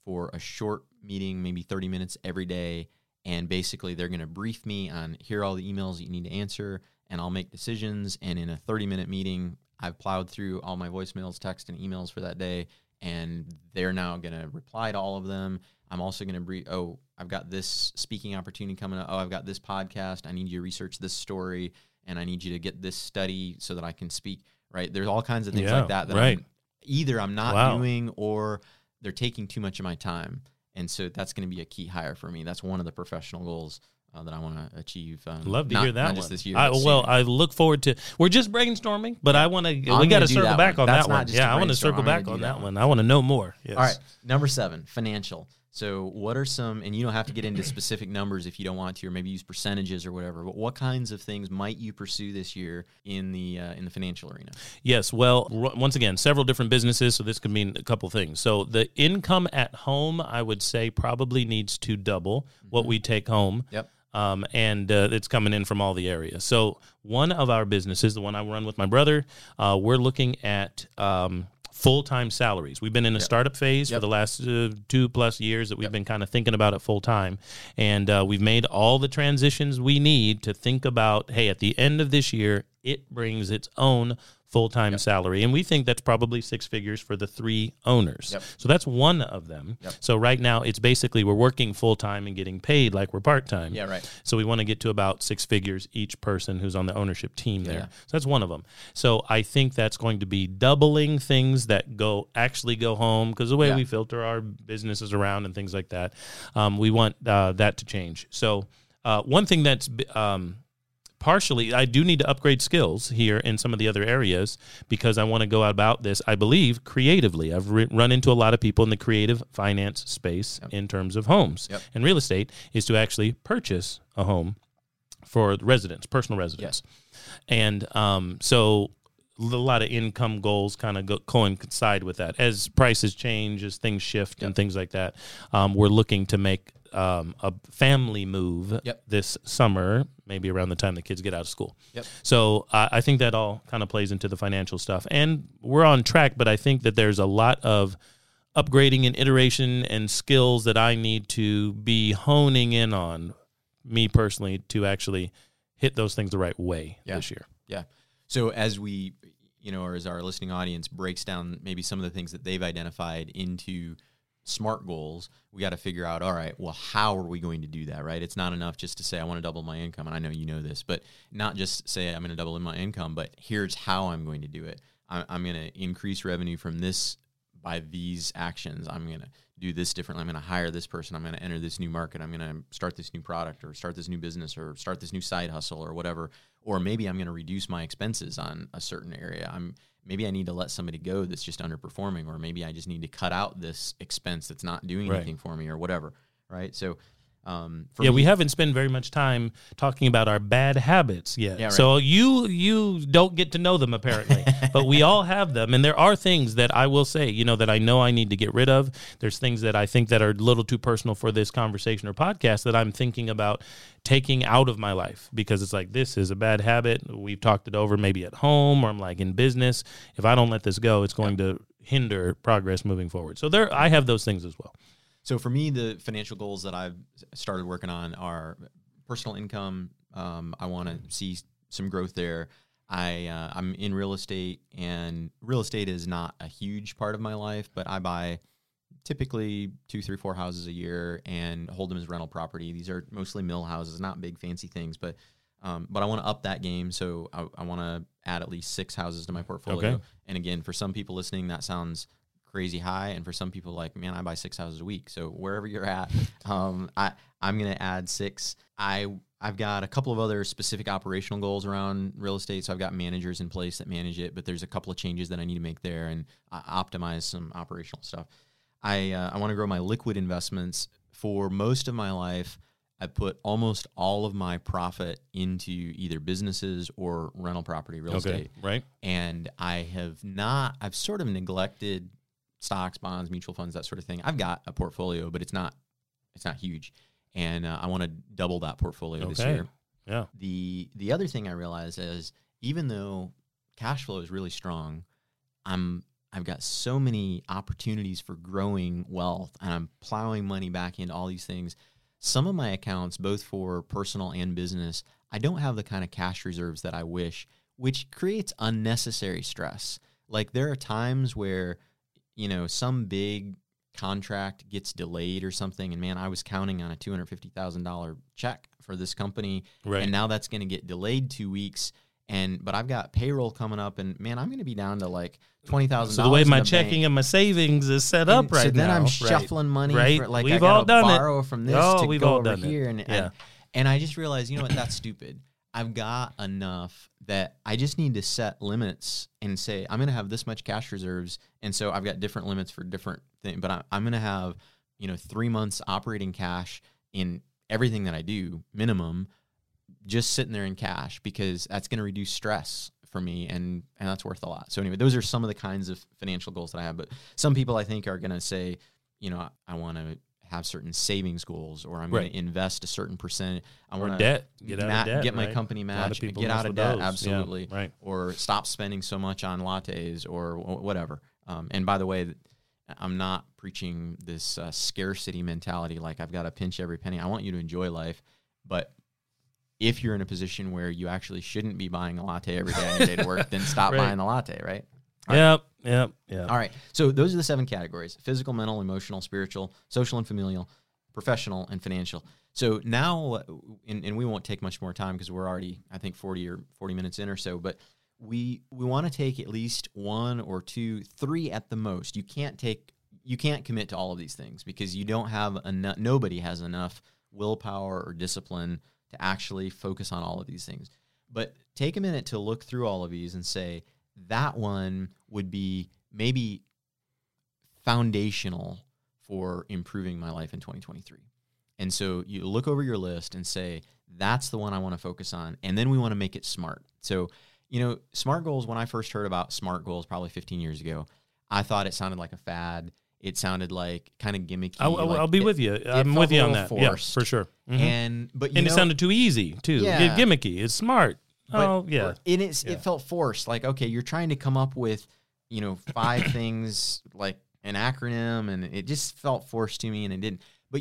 for a short meeting, maybe 30 minutes every day, and basically they're going to brief me on, here are all the emails that you need to answer, and I'll make decisions, and in a 30-minute meeting, I've plowed through all my voicemails, text, and emails for that day, and they're now going to reply to all of them. I'm also going to I've got this speaking opportunity coming up. Oh, I've got this podcast. I need you to research this story, and I need you to get this study so that I can speak, right? There's all kinds of things like that I'm not doing, or they're taking too much of my time. And so that's going to be a key hire for me. That's one of the professional goals that I want to achieve. Love to hear that not just this year. I look forward to. We're just brainstorming, but we got to circle back on that one. Yeah, I want to circle back on that one. I want to know more. Yes. All right, number 7, financial. So what are some, and you don't have to get into specific numbers if you don't want to, or maybe use percentages or whatever, but what kinds of things might you pursue this year in the financial arena? Yes. Well, once again, several different businesses, so this could mean a couple things. So the income at home, I would say, probably needs to double what we take home. Yep. And it's coming in from all the areas. So one of our businesses, the one I run with my brother, we're looking at full-time salaries. We've been in a startup phase for the last 2+ years that we've been kind of thinking about it full-time. And we've made all the transitions we need to think about, hey, at the end of this year, it brings its own full-time salary. And we think that's probably 6 figures for the 3 owners. Yep. So that's one of them. Yep. So right now, it's basically we're working full-time and getting paid like we're part-time. Yeah, right. So we want to get to about 6 figures each person who's on the ownership team there. Yeah. So that's one of them. So I think that's going to be doubling things that go home, because the way we filter our businesses around and things like that, we want that to change. So one thing that's partially, I do need to upgrade skills here in some of the other areas, because I want to go about this, I believe, creatively. I've run into a lot of people in the creative finance space in terms of homes. Yep. And real estate is to actually purchase a home for residents, personal residents. Yeah. And so a lot of income goals kind of coincide with that. As prices change, as things shift and things like that, we're looking to make a family move this summer, maybe around the time the kids get out of school. Yep. So I think that all kind of plays into the financial stuff. And we're on track, but I think that there's a lot of upgrading and iteration and skills that I need to be honing in on, me personally, to actually hit those things the right way this year. Yeah. So as we, or as our listening audience breaks down maybe some of the things that they've identified into SMART goals, we got to figure out, all right, well, how are we going to do that, right? It's not enough just to say, I want to double my income. And I know you know this, but not just say I'm going to double my income, but here's how I'm going to do it. I'm going to increase revenue from this by these actions. I'm going to do this differently. I'm going to hire this person. I'm going to enter this new market. I'm going to start this new product or start this new business or start this new side hustle or whatever. Or maybe I'm going to reduce my expenses on a certain area. Maybe I need to let somebody go that's just underperforming, or maybe I just need to cut out this expense that's not doing anything for me or whatever, right? So we haven't spent very much time talking about our bad habits yet. Yeah, right. So you don't get to know them apparently, but we all have them. And there are things that I will say, that I know I need to get rid of. There's things that I think that are a little too personal for this conversation or podcast that I'm thinking about taking out of my life, because it's like, this is a bad habit. We've talked it over maybe at home, or I'm like in business. If I don't let this go, it's going to hinder progress moving forward. So there, I have those things as well. So for me, the financial goals that I've started working on are personal income. I want to see some growth there. I'm in real estate, and real estate is not a huge part of my life, but I buy typically 2, 3, 4 houses a year and hold them as rental property. These are mostly mill houses, not big fancy things, but I want to up that game. So I want to add at least 6 houses to my portfolio. Okay. And again, for some people listening, that sounds crazy high, and for some people, like, man, I buy 6 houses a week. So wherever you're at, I'm gonna add 6. I've got a couple of other specific operational goals around real estate, so I've got managers in place that manage it, but there's a couple of changes that I need to make there and optimize some operational stuff. I want to grow my liquid investments. For most of my life, I put almost all of my profit into either businesses or rental property, real estate, right? And I've sort of neglected stocks, bonds, mutual funds, that sort of thing. I've got a portfolio, but it's not huge. And I want to double that portfolio this year. Yeah. The other thing I realized is, even though cash flow is really strong, I've got so many opportunities for growing wealth, and I'm plowing money back into all these things. Some of my accounts, both for personal and business, I don't have the kind of cash reserves that I wish, which creates unnecessary stress. Like, there are times where some big contract gets delayed or something, and man, I was counting on a $250,000 check for this company, right? And now that's going to get delayed 2 weeks, but I've got payroll coming up, and man, I'm going to be down to like $20,000. So the way my checking and my savings is set up right now. So then I'm shuffling money. Right. For, like, we've all done it. I got to borrow from this to go over here. And I just realized, you know what, that's stupid. I've got enough that I just need to set limits and say, I'm going to have this much cash reserves. And so I've got different limits for different things, but I'm going to have, 3 months operating cash in everything that I do, minimum, just sitting there in cash, because that's going to reduce stress for me. And that's worth a lot. So anyway, those are some of the kinds of financial goals that I have, but some people I think are going to say, I want to have certain savings goals, or I'm going to invest a certain percent. I want to get my company match, get out of debt, absolutely, or stop spending so much on lattes or whatever. And by the way, I'm not preaching this scarcity mentality, like I've got to pinch every penny. I want you to enjoy life, but if you're in a position where you actually shouldn't be buying a latte every day on your day to work, then stop buying the latte, right? Yep. All right. So those are the 7 categories: physical, mental, emotional, spiritual, social and familial, professional, and financial. So now, and we won't take much more time because we're already, I think, 40 minutes in or so, but we want to take at least 1 or 2, 3 at the most. You can't commit to all of these things because you don't have enough, nobody has enough willpower or discipline to actually focus on all of these things. But take a minute to look through all of these and say, that one would be maybe foundational for improving my life in 2023. And so you look over your list and say, that's the one I want to focus on. And then we want to make it SMART. So, SMART goals, when I first heard about SMART goals probably 15 years ago, I thought it sounded like a fad. It sounded like kind of gimmicky. I'll be with you. I'm with you on that. Yeah, for sure. Mm-hmm. And it sounded too easy, too. Yeah. Gimmicky. It's SMART. But, it felt forced. Like, okay, you're trying to come up with, 5 things, like an acronym, and it just felt forced to me, and it didn't. But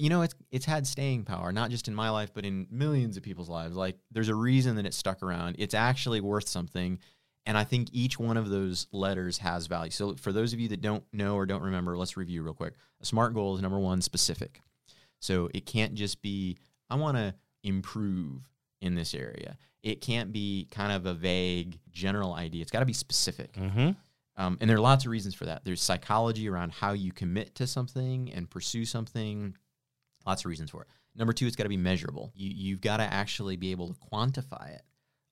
it's had staying power, not just in my life, but in millions of people's lives. Like, there's a reason that it stuck around. It's actually worth something, and I think each one of those letters has value. So for those of you that don't know or don't remember, let's review real quick. A SMART goal is, number one, specific. So it can't just be, I want to improve in this area. It can't be kind of a vague general idea. It's got to be specific. Mm-hmm. And there are lots of reasons for that. There's psychology around how you commit to something and pursue something. Lots of reasons for it. Number two, it's got to be measurable. You've got to actually be able to quantify it.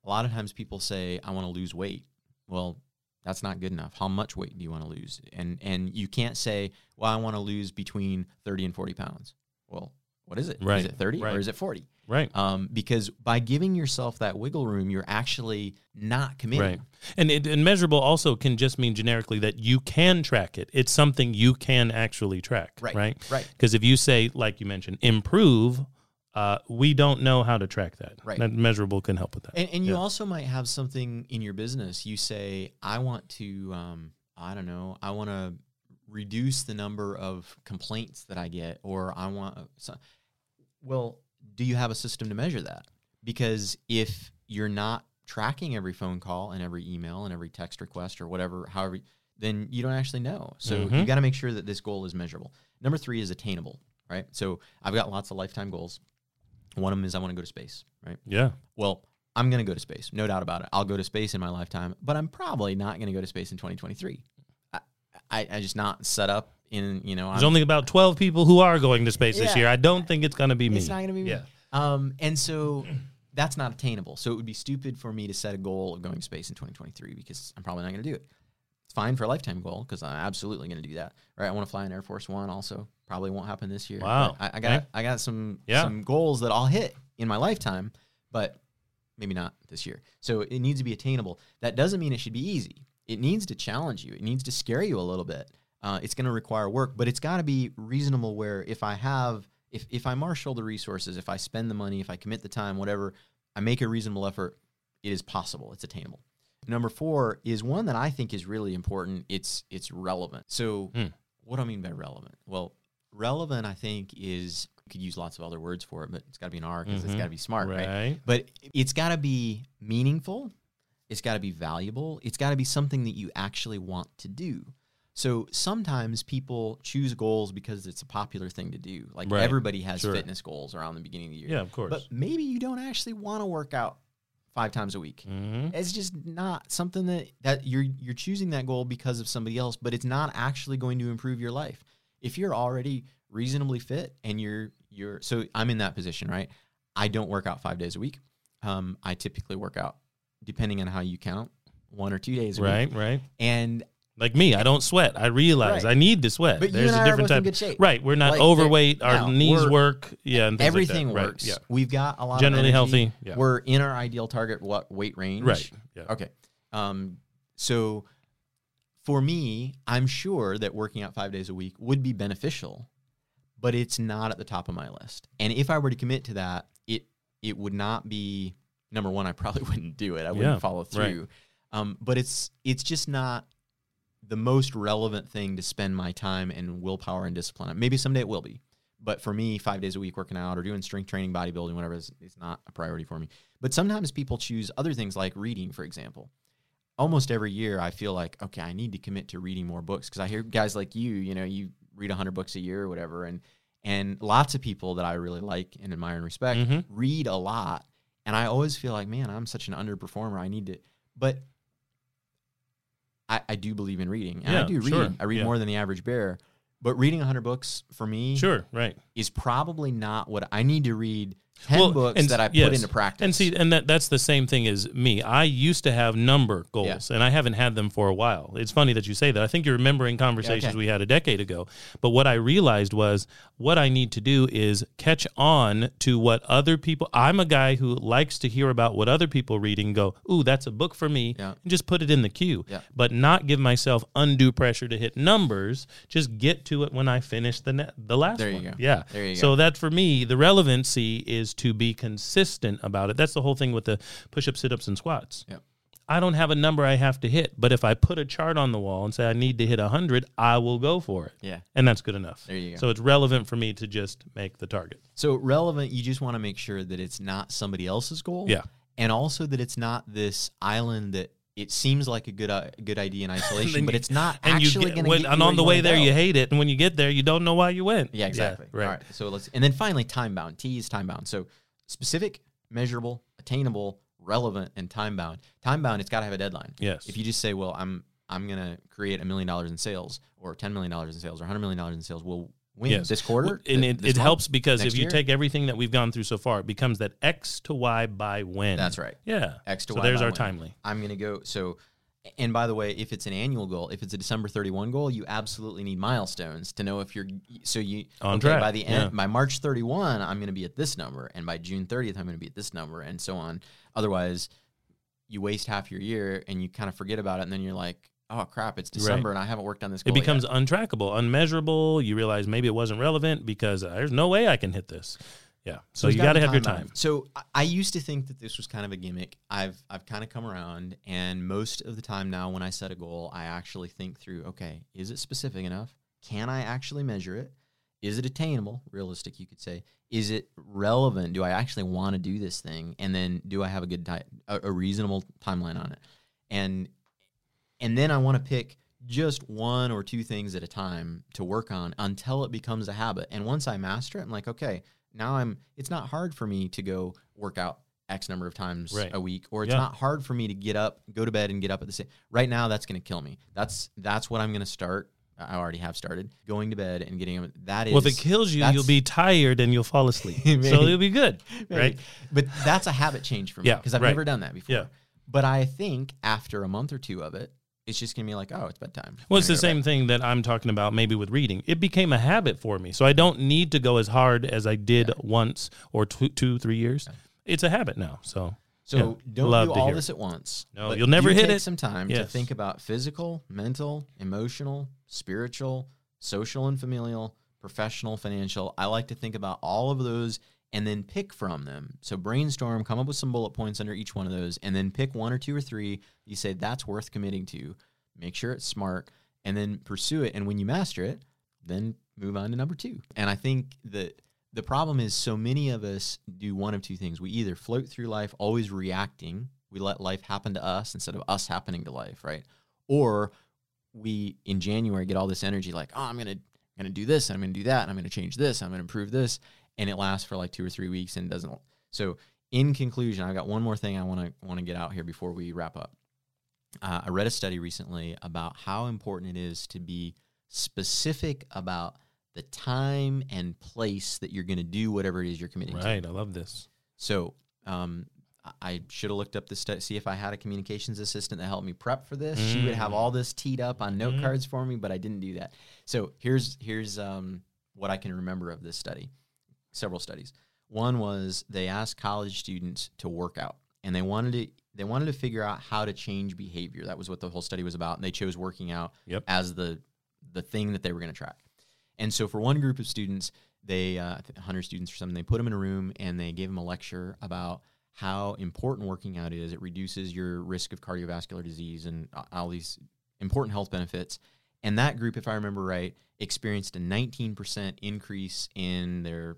A lot of times people say, I want to lose weight. Well, that's not good enough. How much weight do you want to lose? And you can't say, well, I want to lose between 30 and 40 pounds. Well, what is it? Right. Is it 30 right. or is it 40? Right. Because by giving yourself that wiggle room, you're actually not committing. Right. And measurable also can just mean generically that you can track it. It's something you can actually track. Right. Right. Right. Because if you say, like you mentioned, improve, we don't know how to track that. Right. That measurable can help with that. And you also might have something in your business. You say, I want to, I want to reduce the number of complaints that I get, or I want, do you have a system to measure that? Because if you're not tracking every phone call and every email and every text request or whatever, however, then you don't actually know. So you got to make sure that this goal is measurable. Number three is attainable, right? So I've got lots of lifetime goals. One of them is I want to go to space, right? Yeah. Well, I'm going to go to space, no doubt about it. I'll go to space in my lifetime, but I'm probably not going to go to space in 2023. I just not set up. There's only about 12 people who are going to space this year. I don't think it's going to be me. It's not going to be me. And so that's not attainable. So it would be stupid for me to set a goal of going to space in 2023 because I'm probably not going to do it. It's fine for a lifetime goal because I'm absolutely going to do that. Right? I want to fly in Air Force One. Also, probably won't happen this year. Wow. I got some goals that I'll hit in my lifetime, but maybe not this year. So it needs to be attainable. That doesn't mean it should be easy. It needs to challenge you. It needs to scare you a little bit. It's going to require work, but it's got to be reasonable where if I marshal the resources, if I spend the money, if I commit the time, whatever, I make a reasonable effort, it is possible. It's attainable. Number four is one that I think is really important. It's relevant. So what do I mean by relevant? Well, relevant, I think, is, you could use lots of other words for it, but it's got to be an R because it's got to be smart, right? But it's got to be meaningful. It's got to be valuable. It's got to be something that you actually want to do. So sometimes people choose goals because it's a popular thing to do. Like everybody has fitness goals around the beginning of the year. Yeah, of course. But maybe you don't actually want to work out 5 times a week. Mm-hmm. It's just not something that you're choosing that goal because of somebody else, but it's not actually going to improve your life. If you're already reasonably fit and you're so I'm in that position, right? I don't work out 5 days a week. I typically work out, depending on how you count, 1 or 2 days a week. Right. And like me, I don't sweat. I realize I need to sweat. But there's a different type. Good shape. Right. We're not overweight. Our knees work. Yeah. And everything like works. Right. Yeah. We've got a lot generally of healthy. Yeah. We're in our ideal target weight range. Right. Yeah. Okay. So for me, I'm sure that working out 5 days a week would be beneficial, but it's not at the top of my list. And if I were to commit to that, it would not be number one. I probably wouldn't do it. I wouldn't follow through. Right. But it's just not the most relevant thing to spend my time and willpower and discipline on. Maybe someday it will be. But for me, 5 days a week working out or doing strength training, bodybuilding, whatever, is not a priority for me. But sometimes people choose other things like reading, for example. Almost every year I feel like, okay, I need to commit to reading more books because I hear guys like you read 100 books a year or whatever. And lots of people that I really like and admire and respect read a lot. And I always feel like, man, I'm such an underperformer. I need to... But... I do believe in reading, and I do read. Sure. I read more than the average bear, but reading 100 books for me is probably not what I need to read 10 books that I put into practice. And see, and that's the same thing as me. I used to have number goals, and I haven't had them for a while. It's funny that you say that. I think you're remembering conversations we had a decade ago, but what I realized was what I need to do is catch on to what other people... I'm a guy who likes to hear about what other people read and go, ooh, that's a book for me, and just put it in the queue, but not give myself undue pressure to hit numbers. Just get to it when I finish the last there one. There you go. Yeah. There you go. So that, for me, the relevancy is to be consistent about it. That's the whole thing with the push-ups, sit-ups, and squats. Yep. I don't have a number I have to hit, but if I put a chart on the wall and say I need to hit 100, I will go for it. Yeah. And that's good enough. There you go. So it's relevant for me to just make the target. So relevant, you just want to make sure that it's not somebody else's goal. Yeah. And also that it's not this island that it seems like a good idea in isolation, but it's not actually going to get you. And on the way there, you hate it. And when you get there, you don't know why you went. Yeah, exactly. Yeah, right. All right. So and then finally, time-bound. T is time-bound. So specific, measurable, attainable, relevant, and time-bound. Time-bound, it's got to have a deadline. Yes. If you just say, well, I'm I'm going to create $1 million in sales or $10 million in sales or $100 million in sales will win this quarter. And it helps because if you take everything that we've gone through so far, it becomes that X to Y by when. That's right. Yeah. X to Y by when. So there's our timely. I'm going to go. So, and by the way, if it's an annual goal, if it's a December 31 goal, you absolutely need milestones to know if you're, so you, okay, by the end, by March 31, I'm going to be at this number. And by June 30th, I'm going to be at this number and so on. Otherwise you waste half your year and you kind of forget about it. And then you're like, oh crap, it's December and I haven't worked on this goal. It becomes untrackable, unmeasurable. You realize maybe it wasn't relevant because there's no way I can hit this. Yeah. So you got to have your time. So I used to think that this was kind of a gimmick. I've kind of come around, and most of the time now when I set a goal, I actually think through, okay, is it specific enough? Can I actually measure it? Is it attainable? Realistic, you could say. Is it relevant? Do I actually want to do this thing? And then do I have a good a reasonable timeline on it? And then I want to pick just one or two things at a time to work on until it becomes a habit. And once I master it, I'm like, okay, now it's not hard for me to go work out X number of times a week, or it's not hard for me to get up, go to bed and get up at the same. Right now, that's going to kill me. That's what I'm going to start. I already have started going to bed and getting up. That is, well, if it kills you, you'll be tired and you'll fall asleep. So it'll be good. Right. But that's a habit change for me because I've never done that before. Yeah. But I think after a month or two of it, it's just going to be like, oh, it's bedtime. Well, it's the same thing that I'm talking about maybe with reading. It became a habit for me. So I don't need to go as hard as I did once or two, 3 years. Yeah. It's a habit now. So don't do all this at once. No, you'll never hit it. Take some time to think about physical, mental, emotional, spiritual, social and familial, professional, financial. I like to think about all of those and then pick from them. So brainstorm, come up with some bullet points under each one of those, and then pick one or two or three. You say that's worth committing to. Make sure it's smart, and then pursue it. And when you master it, then move on to number two. And I think that the problem is so many of us do one of two things. We either float through life always reacting. We let life happen to us instead of us happening to life, right? Or we, in January, get all this energy like, oh, I'm going to do this, and I'm going to do that, and I'm going to change this, and I'm going to improve this. And it lasts for like 2 or 3 weeks and doesn't. So in conclusion, I've got one more thing I want to get out here before we wrap up. I read a study recently about how important it is to be specific about the time and place that you're going to do whatever it is you're committing to. Right, I love this. So I should have looked up this study, see if I had a communications assistant that helped me prep for this. She would have all this teed up on note cards for me, but I didn't do that. So here's what I can remember of this study. Several studies. One was they asked college students to work out, and they wanted to figure out how to change behavior. That was what the whole study was about, and they chose working out as the thing that they were going to track. And so for one group of students, they 100 students or something, they put them in a room and they gave them a lecture about how important working out is. It reduces your risk of cardiovascular disease and all these important health benefits. And that group, if I remember right, experienced a 19% increase in their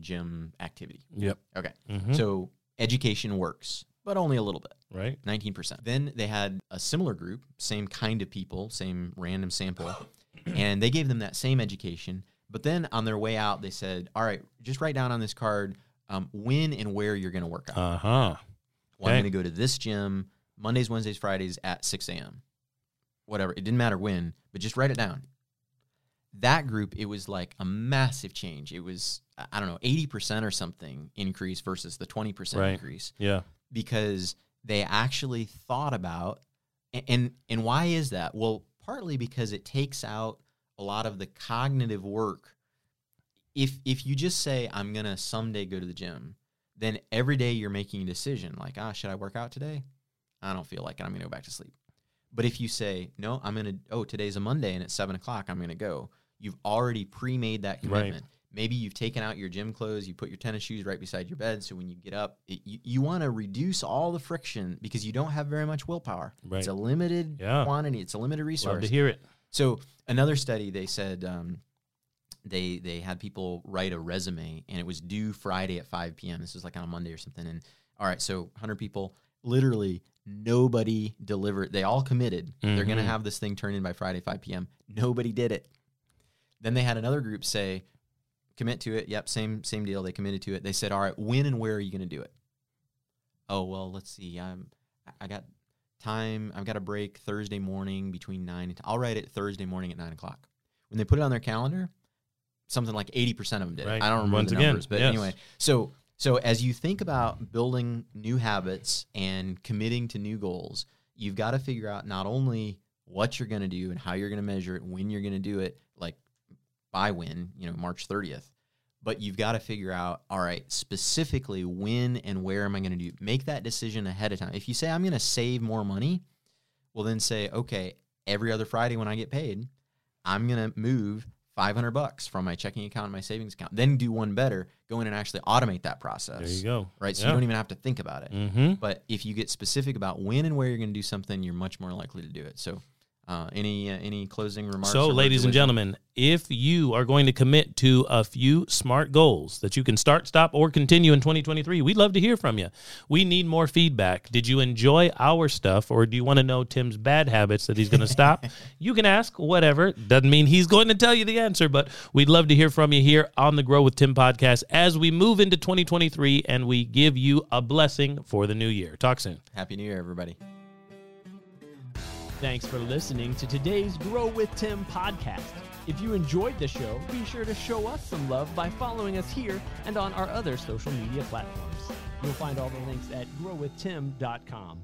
gym activity. Yep. Okay. Mm-hmm. So education works, but only a little bit. Right. 19%. Then they had a similar group, same kind of people, same random sample, and they gave them that same education. But then on their way out, they said, all right, just write down on this card when and where you're going to work out. Uh-huh. Well, I'm going to go to this gym Mondays, Wednesdays, Fridays at 6 a.m. Whatever. It didn't matter when, but just write it down. That group, it was like a massive change. It was, 80% or something increase versus the 20% increase. Yeah. Because they actually thought about, and why is that? Well, partly because it takes out a lot of the cognitive work. If you just say, I'm going to someday go to the gym, then every day you're making a decision like, should I work out today? I don't feel like it. I'm going to go back to sleep. But if you say, no, I'm going to, today's a Monday and it's 7:00, I'm going to go. You've already pre-made that commitment. Right. Maybe you've taken out your gym clothes, you put your tennis shoes right beside your bed, so when you get up, you want to reduce all the friction because you don't have very much willpower. Right. It's a limited quantity. It's a limited resource. Love to hear it. So another study, they said they had people write a resume, and it was due Friday at 5 p.m. This was like on a Monday or something. And all right, so 100 people, literally nobody delivered. They all committed. Mm-hmm. They're going to have this thing turned in by Friday, 5 p.m. Nobody did it. Then they had another group say, commit to it. Yep, same deal. They committed to it. They said, all right, when and where are you going to do it? Oh, well, let's see. I got time, I've got a break Thursday morning between 9 and 10. I'll write it Thursday morning at 9 o'clock. When they put it on their calendar, something like 80% of them did. Right. I don't remember the numbers, but anyway. So as you think about building new habits and committing to new goals, you've got to figure out not only what you're going to do and how you're going to measure it, when you're going to do it, like by when, March 30th, but you've got to figure out, all right, specifically when and where am I going to do? Make that decision ahead of time. If you say, I'm going to save more money, well then say, okay, every other Friday when I get paid, I'm going to move $500 from my checking account and my savings account. Then do one better, go in and actually automate that process. There you go. Right? So you don't even have to think about it. Mm-hmm. But if you get specific about when and where you're going to do something, you're much more likely to do it. So any closing remarks? So ladies and gentlemen, if you are going to commit to a few SMART goals that you can start, stop, or continue in 2023, we'd love to hear from you. We need more feedback. Did you enjoy our stuff, or do you want to know Tim's bad habits that he's going to stop? You can ask whatever. Doesn't mean he's going to tell you the answer, but we'd love to hear from you here on the Grow with Tim podcast as we move into 2023 and we give you a blessing for the new year. Talk soon. Happy New Year, everybody. Thanks for listening to today's Grow with Tim podcast. If you enjoyed the show, be sure to show us some love by following us here and on our other social media platforms. You'll find all the links at growwithtim.com.